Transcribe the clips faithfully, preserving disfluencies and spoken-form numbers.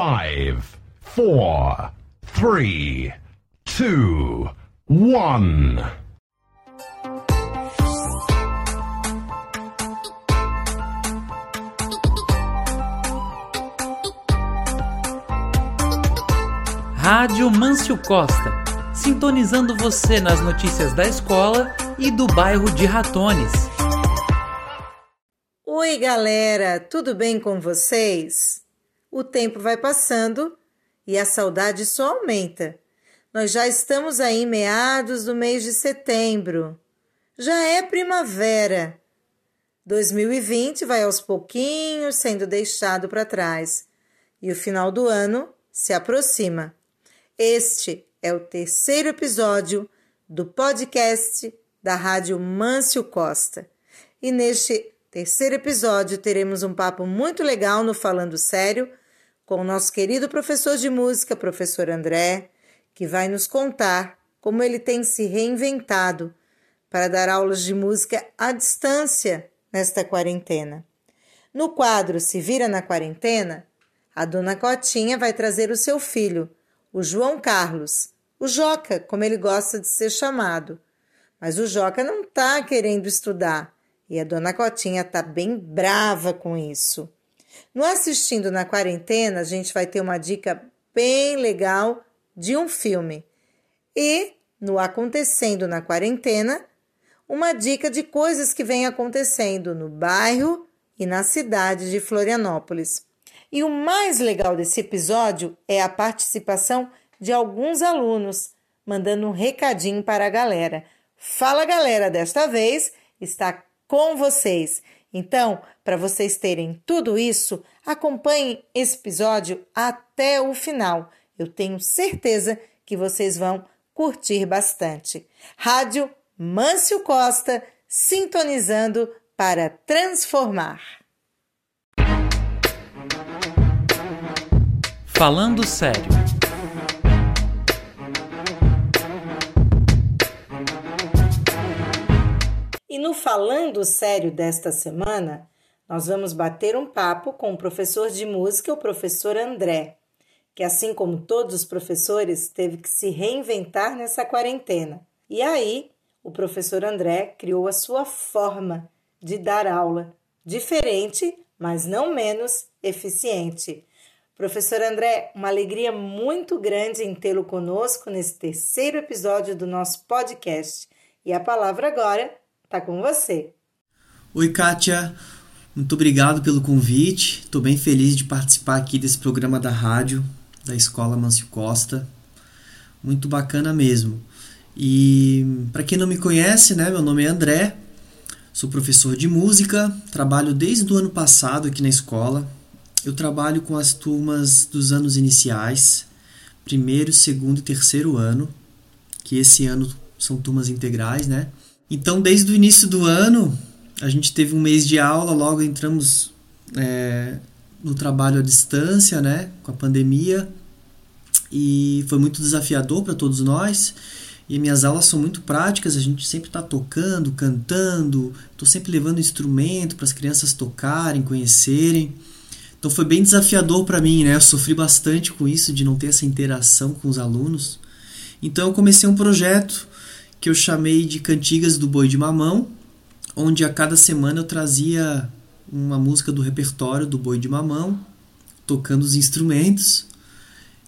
Five, four, three, two, one. Rádio Mâncio Costa, sintonizando você nas notícias da escola e do bairro de Ratones. Oi, galera, tudo bem com vocês? O tempo vai passando e a saudade só aumenta. Nós já estamos aí em meados do mês de setembro. Já é primavera. dois mil e vinte vai aos pouquinhos sendo deixado para trás e o final do ano se aproxima. Este é o terceiro episódio do podcast da Rádio Mâncio Costa. E neste terceiro episódio teremos um papo muito legal no Falando Sério com o nosso querido professor de música, professor André, que vai nos contar como ele tem se reinventado para dar aulas de música à distância nesta quarentena. No quadro Se Vira na Quarentena, a dona Cotinha vai trazer o seu filho, o João Carlos, o Joca, como ele gosta de ser chamado. Mas o Joca não está querendo estudar e a dona Cotinha está bem brava com isso. No Assistindo na Quarentena, a gente vai ter uma dica bem legal de um filme. E no Acontecendo na Quarentena, uma dica de coisas que vem acontecendo no bairro e na cidade de Florianópolis. E o mais legal desse episódio é a participação de alguns alunos, mandando um recadinho para a galera. Fala, galera, desta vez está com vocês. Então, para vocês terem tudo isso, acompanhem esse episódio até o final. Eu tenho certeza que vocês vão curtir bastante. Rádio Mâncio Costa, sintonizando para transformar. Falando Sério. E no Falando Sério desta semana, nós vamos bater um papo com o professor de música, o professor André, que, assim como todos os professores, teve que se reinventar nessa quarentena. E aí, o professor André criou a sua forma de dar aula, diferente, mas não menos eficiente. Professor André, uma alegria muito grande em tê-lo conosco nesse terceiro episódio do nosso podcast. E a palavra agora está com você. Oi, Kátia. Muito obrigado pelo convite. Estou bem feliz de participar aqui desse programa da rádio, da Escola Mâncio Costa. Muito bacana mesmo. E para quem não me conhece, né, meu nome é André, sou professor de música, trabalho desde o ano passado aqui na escola. Eu trabalho com as turmas dos anos iniciais, primeiro, segundo e terceiro ano, que esse ano são turmas integrais, né? Então, desde o início do ano, a gente teve um mês de aula, logo entramos é, no trabalho à distância, né? Com a pandemia, e foi muito desafiador para todos nós, e minhas aulas são muito práticas, a gente sempre está tocando, cantando, estou sempre levando instrumento para as crianças tocarem, conhecerem. Então foi bem desafiador para mim, né? Eu sofri bastante com isso, de não ter essa interação com os alunos. Então eu comecei um projeto que eu chamei de Cantigas do Boi de Mamão, onde a cada semana eu trazia uma música do repertório do Boi de Mamão, tocando os instrumentos.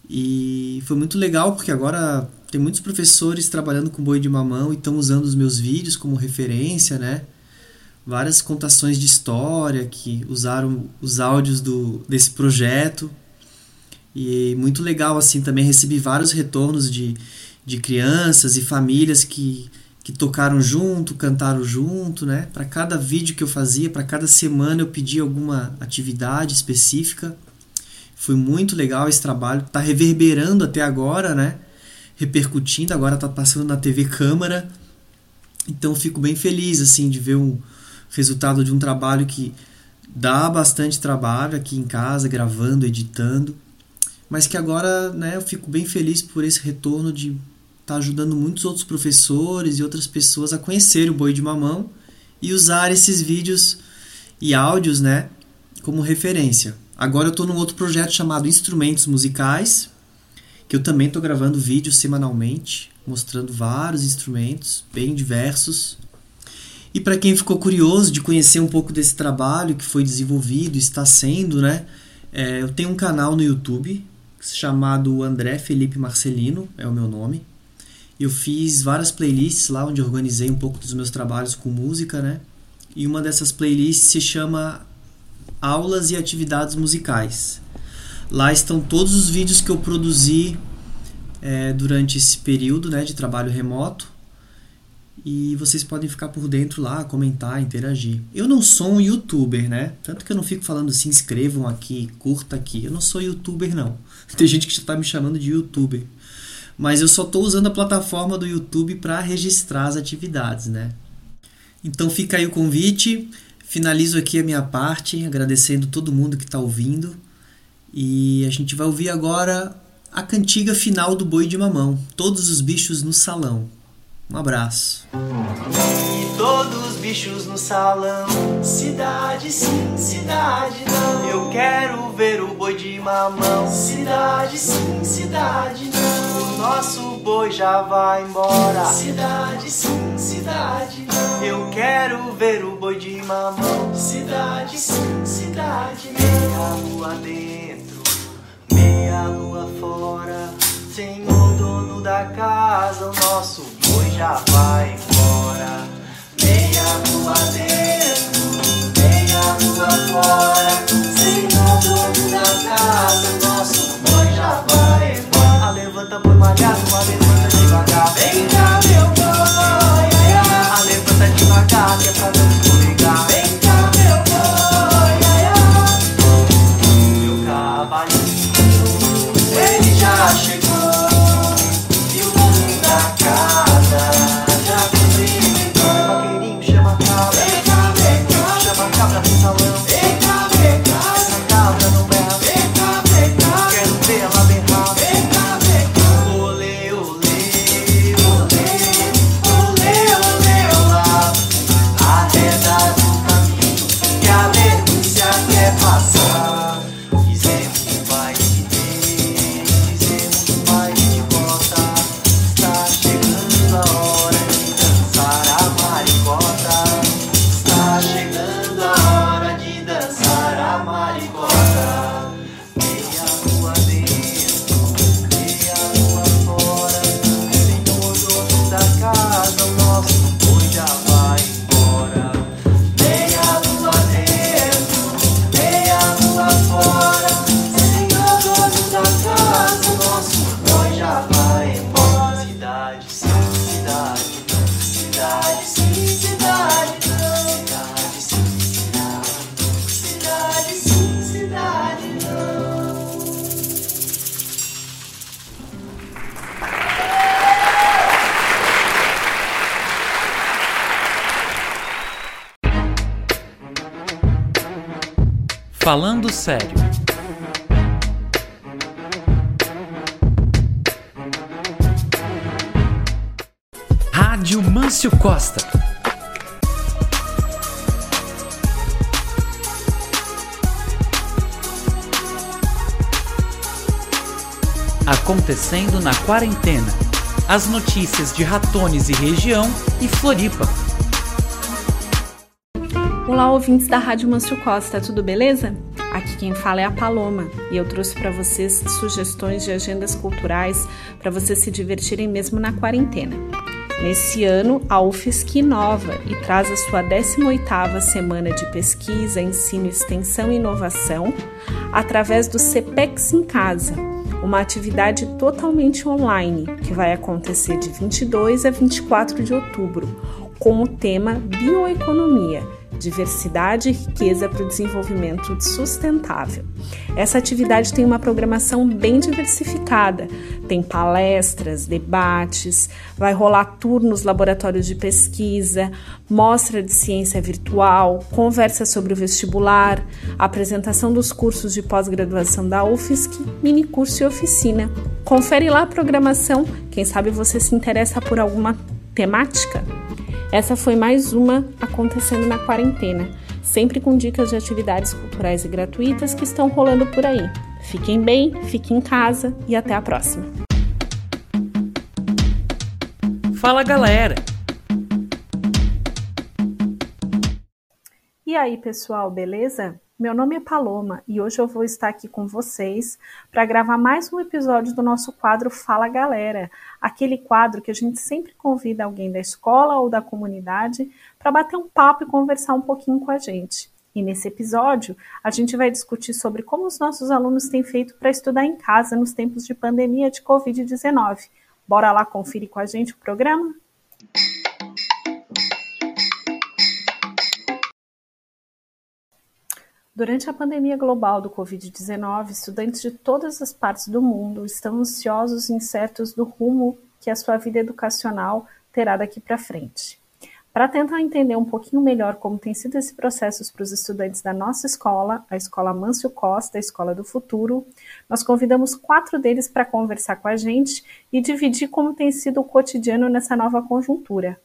E foi muito legal, porque agora tem muitos professores trabalhando com Boi de Mamão e estão usando os meus vídeos como referência, né? Várias contações de história que usaram os áudios do, desse projeto. E muito legal, assim, também recebi vários retornos de, de crianças e famílias que, que tocaram junto, cantaram junto, né? Para cada vídeo que eu fazia, para cada semana eu pedi alguma atividade específica. Foi muito legal esse trabalho. Está reverberando até agora, né? Repercutindo, agora está passando na tê vê Câmara. Então fico bem feliz, assim, de ver um resultado de um trabalho que dá bastante trabalho aqui em casa, gravando, editando, mas que agora, né, eu fico bem feliz por esse retorno de estar tá ajudando muitos outros professores e outras pessoas a conhecer o Boi de Mamão e usar esses vídeos e áudios, né, como referência. Agora eu estou num outro projeto chamado Instrumentos Musicais, que eu também estou gravando vídeos semanalmente, mostrando vários instrumentos, bem diversos. E para quem ficou curioso de conhecer um pouco desse trabalho que foi desenvolvido, está sendo, né? É, eu tenho um canal no YouTube chamado André Felipe Marcelino, é o meu nome. Eu fiz várias playlists lá, onde eu organizei um pouco dos meus trabalhos com música, né? E uma dessas playlists se chama Aulas e Atividades Musicais. Lá estão todos os vídeos que eu produzi é, durante esse período, né, de trabalho remoto. E vocês podem ficar por dentro lá, comentar, interagir. Eu não sou um youtuber, né? Tanto que eu não fico falando se inscrevam aqui, curta aqui. Eu não sou youtuber, não. Tem gente que já está me chamando de youtuber. Mas eu só estou usando a plataforma do YouTube para registrar as atividades, né? Então fica aí o convite. Finalizo aqui a minha parte, agradecendo todo mundo que está ouvindo. E a gente vai ouvir agora a cantiga final do Boi de Mamão, Todos os Bichos no Salão. Um abraço. E todos os bichos no salão, cidade sim, cidade não. Eu quero ver o boi de mamão, cidade sim, cidade não. O nosso boi já vai embora, cidade sim, cidade não. Eu quero ver o boi de mamão, cidade sim, cidade não. Meia lua dentro, meia lua fora, Senhor dono da casa, o nosso boi já vai embora. Meia rua dentro, meia rua fora, Senhor dono da casa, o nosso boi já vai embora. A levanta boi malhado, a levanta devagar, vem cá meu boi, ai, ai. A levanta devagar, que é pra não escorregar, vem cá meu boi, ai, ai. Meu cavalinho, ele já chegou. Falando sério. Rádio Mâncio Costa. Acontecendo na quarentena. As notícias de Ratones e região e Floripa. Olá, ouvintes da Rádio Mâncio Costa, tudo beleza? Aqui quem fala é a Paloma e eu trouxe para vocês sugestões de agendas culturais para vocês se divertirem mesmo na quarentena. Nesse ano, a U F S C inova e traz a sua décima oitava Semana de Pesquisa, Ensino, Extensão e Inovação através do C P E X em Casa, uma atividade totalmente online que vai acontecer de vinte e dois a vinte e quatro de outubro, com o tema Bioeconomia, Diversidade e Riqueza para o Desenvolvimento Sustentável. Essa atividade tem uma programação bem diversificada, tem palestras, debates, vai rolar turnos, laboratórios de pesquisa, mostra de ciência virtual, conversa sobre o vestibular, apresentação dos cursos de pós-graduação da U F S C, minicurso e oficina. Confere lá a programação, quem sabe você se interessa por alguma temática? Essa foi mais uma Acontecendo na Quarentena. sempre com dicas de atividades culturais e gratuitas que estão rolando por aí. Fiquem bem, fiquem em casa e até a próxima! Fala, galera! E aí, pessoal, beleza? Meu nome é Paloma e hoje eu vou estar aqui com vocês para gravar mais um episódio do nosso quadro Fala Galera, aquele quadro que a gente sempre convida alguém da escola ou da comunidade para bater um papo e conversar um pouquinho com a gente. E nesse episódio, a gente vai discutir sobre como os nossos alunos têm feito para estudar em casa nos tempos de pandemia de covid dezenove. Bora lá conferir com a gente o programa? Durante a pandemia global do covid dezenove, estudantes de todas as partes do mundo estão ansiosos e incertos do rumo que a sua vida educacional terá daqui para frente. Para tentar entender um pouquinho melhor como tem sido esse processo para os estudantes da nossa escola, a Escola Mâncio Costa, a Escola do Futuro, nós convidamos quatro deles para conversar com a gente e dividir como tem sido o cotidiano nessa nova conjuntura.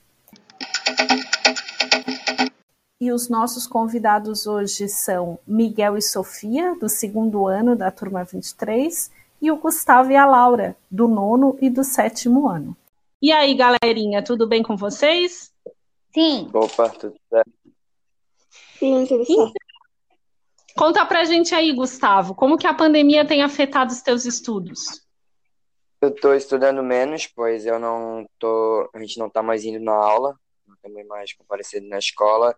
E os nossos convidados hoje são Miguel e Sofia, do segundo ano da turma vinte e três, e o Gustavo e a Laura, do nono e do sétimo ano. E aí, galerinha, tudo bem com vocês? Sim. Opa, tudo certo. Sim, tudo certo. Conta pra gente aí, Gustavo, como que a pandemia tem afetado os teus estudos? Eu tô estudando menos, pois eu não tô, a gente não tá mais indo na aula, não estamos mais comparecendo na escola.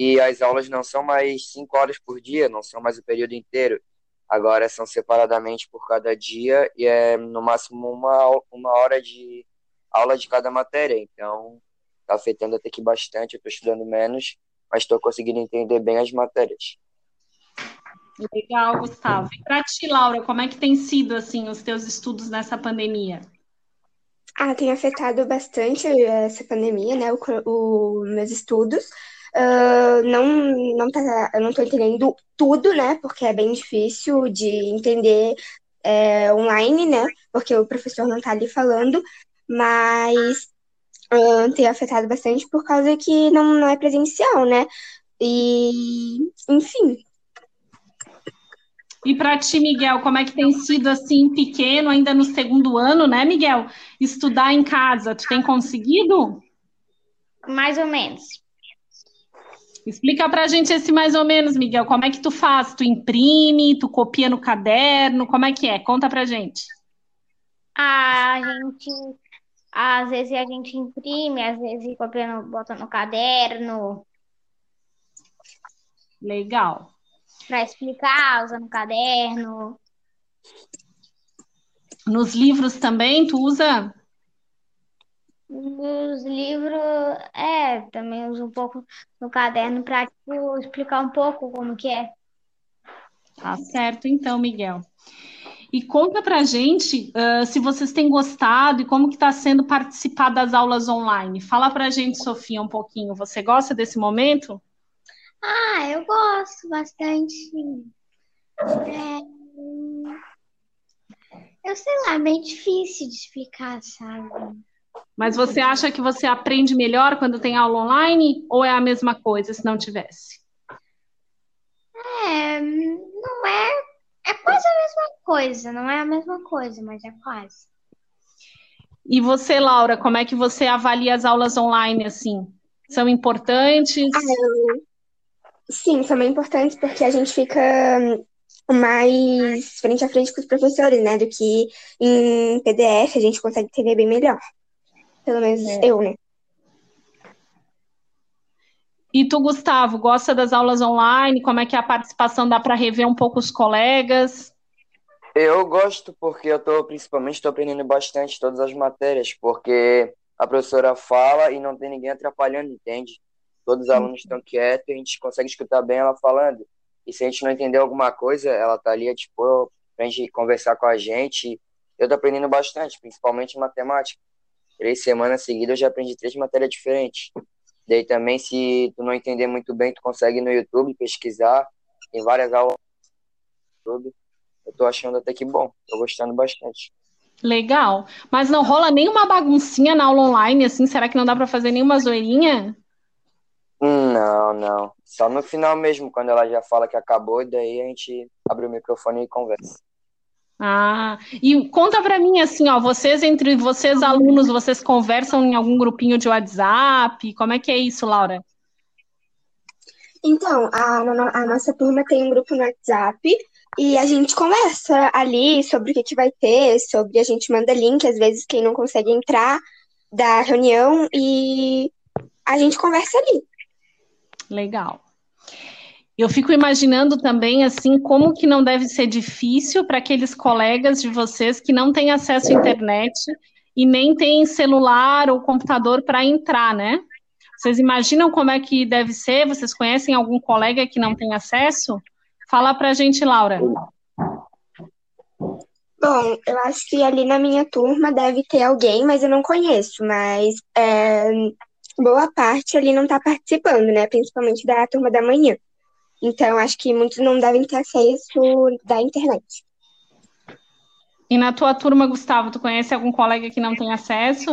E as aulas não são mais cinco horas por dia, não são mais o período inteiro. Agora são separadamente por cada dia e é no máximo uma, uma hora de aula de cada matéria. Então, está afetando até que bastante, eu estou estudando menos, mas estou conseguindo entender bem as matérias. Legal, Gustavo. E para ti, Laura, como é que tem sido assim, os teus estudos nessa pandemia? Ah, tem afetado bastante essa pandemia, né, o, o, meus estudos. Uh, não, não tá, eu não estou entendendo tudo, né? Porque é bem difícil de entender é, online, né? Porque o professor não está ali falando, mas uh, tem afetado bastante por causa que não, não é presencial, né? E, enfim. E para ti, Miguel, como é que tem sido assim, pequeno, ainda no segundo ano, né, Miguel? Estudar em casa, tu tem conseguido? Mais ou menos. Explica pra gente esse mais ou menos, Miguel, como é que tu faz? Tu imprime, tu copia no caderno, como é que é? Conta pra gente. A gente, às vezes a gente imprime, às vezes copia no, bota no caderno. Legal. Pra explicar, usa no caderno. Nos livros também, tu usa? Nos livros, é, também uso um pouco no caderno para tipo, explicar um pouco como que é. Tá certo, então, Miguel. E conta pra gente uh, se vocês têm gostado e como que tá sendo participar das aulas online. Fala pra gente, Sofia, um pouquinho. Você gosta desse momento? Ah, eu gosto bastante. É... Eu sei lá, é meio difícil de explicar, sabe? Mas você acha que você aprende melhor quando tem aula online ou é a mesma coisa se não tivesse? É, não é, é quase a mesma coisa, não é a mesma coisa, mas é quase. E você, Laura, como é que você avalia as aulas online assim? São importantes? Ah, sim, são bem importantes porque a gente fica mais frente a frente com os professores, né, do que em P D F, a gente consegue entender bem melhor. Pelo menos é. eu, né? E tu, Gustavo, gosta das aulas online? Como é que a participação dá para rever um pouco os colegas? Eu gosto porque eu tô, principalmente estou aprendendo bastante todas as matérias, porque a professora fala e não tem ninguém atrapalhando, entende? Todos os alunos estão quietos e a gente consegue escutar bem ela falando. E se a gente não entender alguma coisa, ela está ali, tipo, aprende a conversar com a gente. Eu estou aprendendo bastante, principalmente em matemática. Três semanas seguidas eu já aprendi três matérias diferentes. Daí também, se tu não entender muito bem, tu consegue ir no YouTube pesquisar. Tem várias aulas no YouTube. Eu tô achando até que bom. Tô gostando bastante. Legal. Mas não rola nenhuma baguncinha na aula online, assim? Será que não dá pra fazer nenhuma zoeirinha? Não, não. Só no final mesmo, quando ela já fala que acabou, e daí a gente abre o microfone e conversa. Ah, e conta pra mim, assim, ó, vocês, entre vocês, alunos, vocês conversam em algum grupinho de WhatsApp? Como é que é isso, Laura? Então, a, a nossa turma tem um grupo no WhatsApp e a gente conversa ali sobre o que, que vai ter, sobre a gente manda link, às vezes quem não consegue entrar da reunião, e a gente conversa ali. Legal. Eu fico imaginando também, assim, como que não deve ser difícil para aqueles colegas de vocês que não têm acesso à internet e nem têm celular ou computador para entrar, né? Vocês imaginam como é que deve ser? Vocês conhecem algum colega que não tem acesso? Fala para a gente, Laura. Bom, eu acho que ali na minha turma deve ter alguém, mas eu não conheço, mas é, boa parte ali não está participando, né? Principalmente da turma da manhã. Então, acho que muitos não devem ter acesso da internet. E na tua turma, Gustavo, tu conhece algum colega que não tem acesso?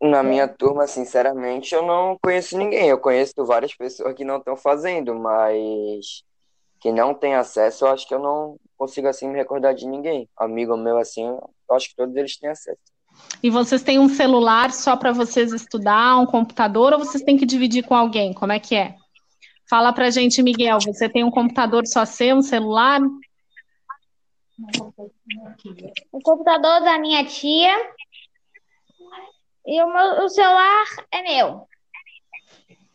Na minha turma, sinceramente, eu não conheço ninguém. Eu conheço várias pessoas que não estão fazendo, mas que não tem acesso, eu acho que eu não consigo, assim, me recordar de ninguém. Amigo meu, assim, eu acho que todos eles têm acesso. E vocês têm um celular só para vocês estudar, um computador, ou vocês têm que dividir com alguém? Como é que é? Fala pra gente, Miguel, você tem um computador só seu, um celular? O computador da minha tia e o, meu, o celular é meu.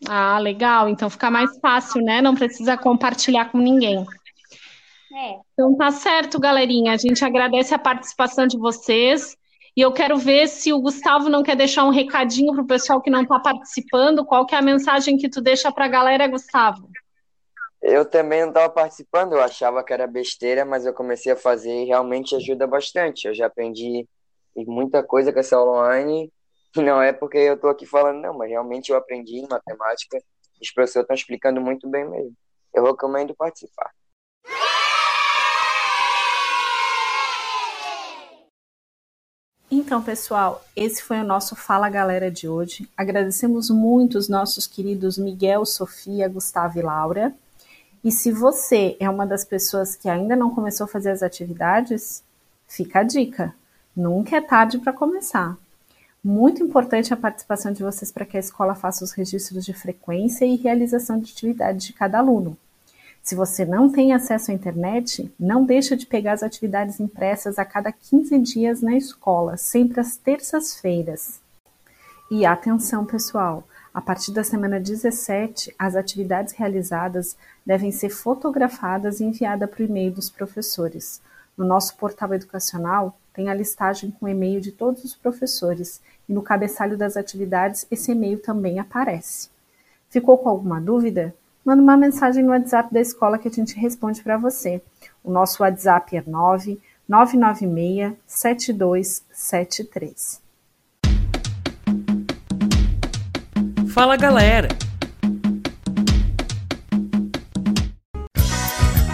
Ah, legal, então fica mais fácil, né? Não precisa compartilhar com ninguém. É. Então tá certo, galerinha, a gente agradece a participação de vocês. E eu quero ver se o Gustavo não quer deixar um recadinho para o pessoal que não está participando. Qual que é a mensagem que tu deixa para a galera, Gustavo? Eu também não estava participando, eu achava que era besteira, mas eu comecei a fazer e realmente ajuda bastante. Eu já aprendi muita coisa com essa aula online. E não é porque eu estou aqui falando, não, mas realmente eu aprendi em matemática. Os professores estão explicando muito bem mesmo. Eu recomendo participar. Então, pessoal, esse foi o nosso Fala Galera de hoje. Agradecemos muito os nossos queridos Miguel, Sofia, Gustavo e Laura. E se você é uma das pessoas que ainda não começou a fazer as atividades, fica a dica. Nunca é tarde para começar. Muito importante a participação de vocês para que a escola faça os registros de frequência e realização de atividades de cada aluno. Se você não tem acesso à internet, não deixa de pegar as atividades impressas a cada quinze dias na escola, sempre às terças-feiras. E atenção, pessoal, a partir da semana dezessete, as atividades realizadas devem ser fotografadas e enviadas para o e-mail dos professores. No nosso portal educacional tem a listagem com o e-mail de todos os professores e no cabeçalho das atividades esse e-mail também aparece. Ficou com alguma dúvida? Manda uma mensagem no WhatsApp da escola que a gente responde para você. O nosso WhatsApp é nove nove nove seis sete dois sete três. Fala, galera!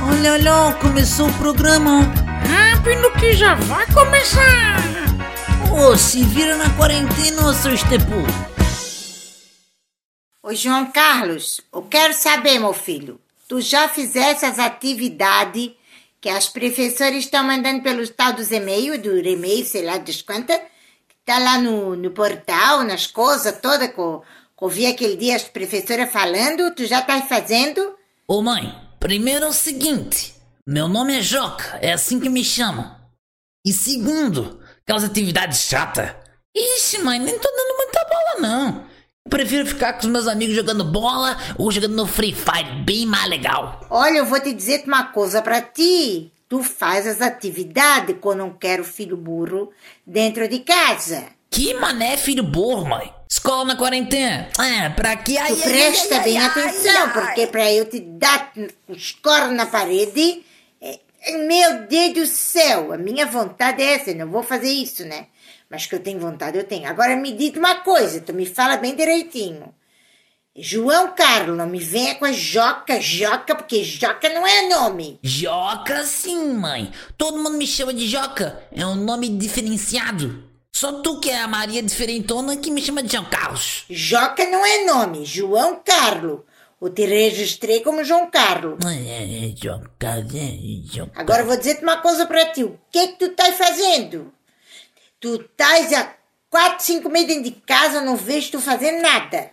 Olha, olha, começou o programa. Rápido que já vai começar! Ô, oh, se vira na quarentena, ô seu estepu! Ô João Carlos, eu quero saber, meu filho, tu já fizeste as atividades que as professoras estão mandando pelo tal dos e-mails, do e-mail, sei lá, desconta, que tá lá no, no portal, nas coisas todas, que eu, que eu vi aquele dia as professoras falando, tu já tá fazendo? Ô mãe, primeiro é o seguinte, meu nome é Joca, é assim que me chamam. E segundo, aquelas atividades chatas. Ixi, mãe, nem tô dando muita bola, não. Prefiro ficar com os meus amigos jogando bola ou jogando no Free Fire, bem mais legal. Olha, eu vou te dizer uma coisa pra ti. Tu faz as atividades quando não quero filho burro dentro de casa. Que mané filho burro, mãe? Escola na quarentena. É, pra que aí... Tu presta bem atenção, porque pra eu te dar os cornos na parede... É, meu Deus do céu, a minha vontade é essa, eu não vou fazer isso, né? Mas que eu tenho vontade, eu tenho. Agora me diz uma coisa, tu me fala bem direitinho. João Carlos, não me venha com a Joca, Joca, porque Joca não é nome. Joca sim, mãe. Todo mundo me chama de Joca. É um nome diferenciado. Só tu que é a Maria diferentona que me chama de João Carlos. Joca não é nome, João Carlos. Eu te registrei como João Carlos. É, é, João Carlos, é, João Carlos. Agora vou dizer-te uma coisa para ti. O que é que tu estás fazendo? Tu estás há quatro, cinco meses dentro de casa, não vejo tu fazendo nada.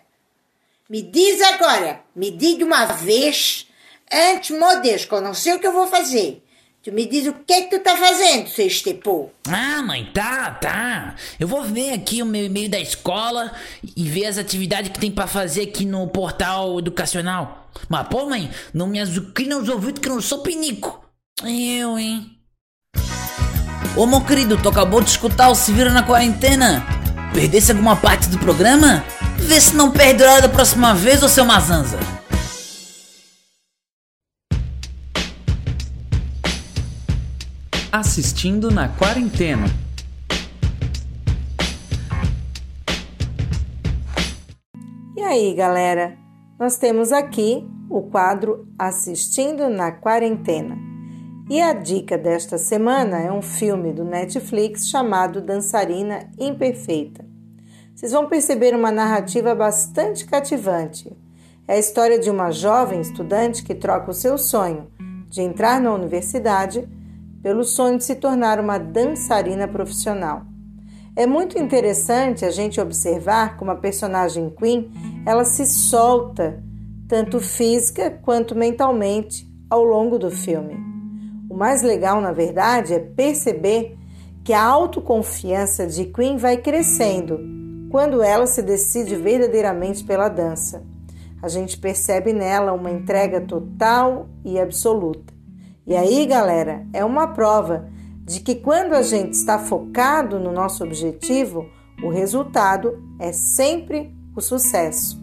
Me diz agora, me diga uma vez, antes, meu Deus, que eu não sei o que eu vou fazer. Tu me diz o que é que tu tá fazendo, seu estepô. Ah, mãe, tá, tá. Eu vou ver aqui o meu e-mail da escola e ver as atividades que tem pra fazer aqui no portal educacional. Mas, pô, mãe, não me azucrina os ouvidos que eu não sou pinico. Eu, hein? Ô, meu querido, tu acabou de escutar o Se Vira na Quarentena. Perdesse alguma parte do programa? Vê se não perde hora da próxima vez, ô seu Mazanza. Assistindo na Quarentena. E aí, galera? Nós temos aqui o quadro Assistindo na Quarentena. E a dica desta semana é um filme do Netflix chamado Dançarina Imperfeita. Vocês vão perceber uma narrativa bastante cativante. É a história de uma jovem estudante que troca o seu sonho de entrar na universidade pelo sonho de se tornar uma dançarina profissional. É muito interessante a gente observar como a personagem Quinn, ela se solta, tanto física quanto mentalmente, ao longo do filme. O mais legal, na verdade, é perceber que a autoconfiança de Quinn vai crescendo quando ela se decide verdadeiramente pela dança. A gente percebe nela uma entrega total e absoluta. E aí, galera, é uma prova de que quando a gente está focado no nosso objetivo, o resultado é sempre o sucesso.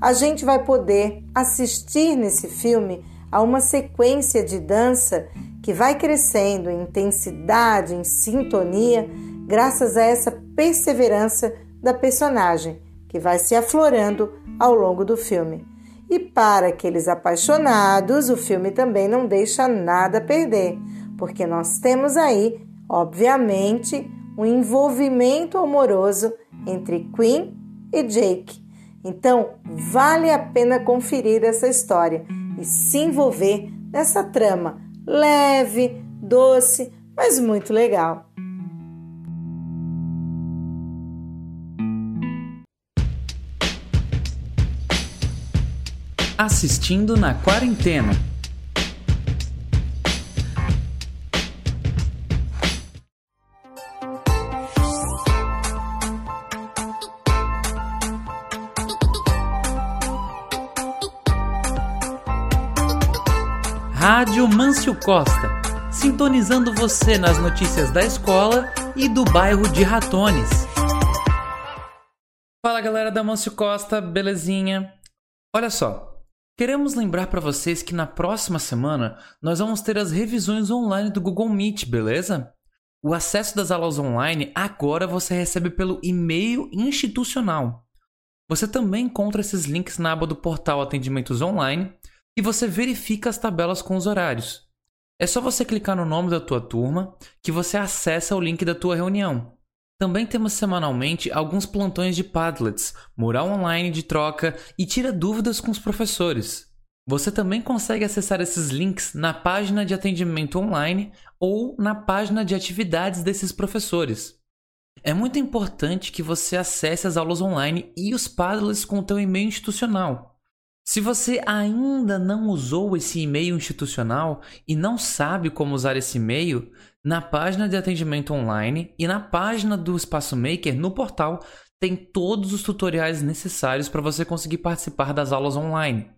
A gente vai poder assistir nesse filme a uma sequência de dança que vai crescendo em intensidade, em sintonia, graças a essa perseverança da personagem, que vai se aflorando ao longo do filme. E para aqueles apaixonados, o filme também não deixa nada a perder, porque nós temos aí, obviamente, um envolvimento amoroso entre Quinn e Jake. Então, vale a pena conferir essa história e se envolver nessa trama leve, doce, mas muito legal. Assistindo na Quarentena. Rádio Mâncio Costa, sintonizando você nas notícias da escola e do bairro de Ratones. Fala, galera da Mâncio Costa, belezinha? Olha só. Queremos lembrar para vocês que na próxima semana nós vamos ter as revisões online do Google Meet, beleza? O acesso das aulas online agora você recebe pelo e-mail institucional. Você também encontra esses links na aba do portal Atendimentos Online e você verifica as tabelas com os horários. É só você clicar no nome da tua turma que você acessa o link da tua reunião. Também temos semanalmente alguns plantões de Padlets, mural online de troca e tira dúvidas com os professores. Você também consegue acessar esses links na página de atendimento online ou na página de atividades desses professores. É muito importante que você acesse as aulas online e os Padlets com o teu e-mail institucional. Se você ainda não usou esse e-mail institucional e não sabe como usar esse e-mail, na página de atendimento online e na página do Espaço Maker, no portal, tem todos os tutoriais necessários para você conseguir participar das aulas online.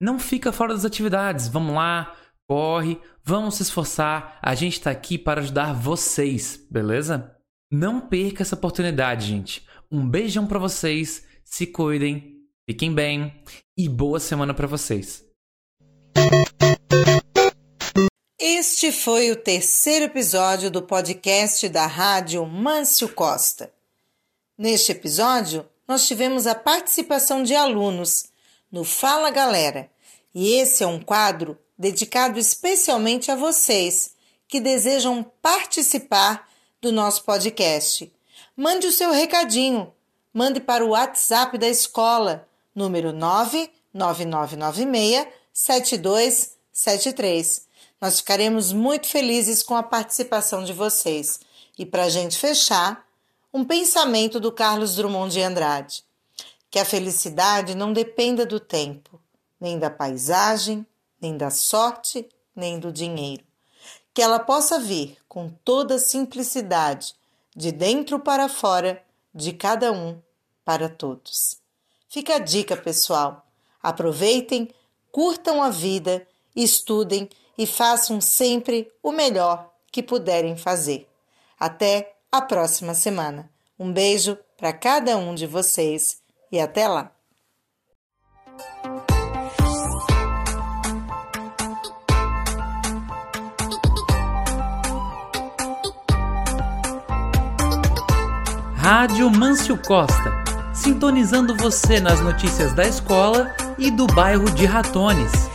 Não fica fora das atividades, vamos lá, corre, vamos se esforçar, a gente está aqui para ajudar vocês, beleza? Não perca essa oportunidade, gente. Um beijão para vocês, se cuidem, fiquem bem e boa semana para vocês. Este foi o terceiro episódio do podcast da Rádio Mâncio Costa. Neste episódio, nós tivemos a participação de alunos no Fala Galera, e esse é um quadro dedicado especialmente a vocês que desejam participar do nosso podcast. mande o seu recadinho. Mande para o WhatsApp da escola, número nove nove nove nove seis sete dois sete três. Nós ficaremos muito felizes com a participação de vocês. E para a gente fechar, um pensamento do Carlos Drummond de Andrade. Que a felicidade não dependa do tempo, nem da paisagem, nem da sorte, nem do dinheiro. Que ela possa vir com toda simplicidade, de dentro para fora, de cada um para todos. Fica a dica, pessoal. Aproveitem, curtam a vida, estudem e façam sempre o melhor que puderem fazer. Até a próxima semana. Um beijo para cada um de vocês e até lá! Rádio Mâncio Costa, sintonizando você nas notícias da escola e do bairro de Ratones.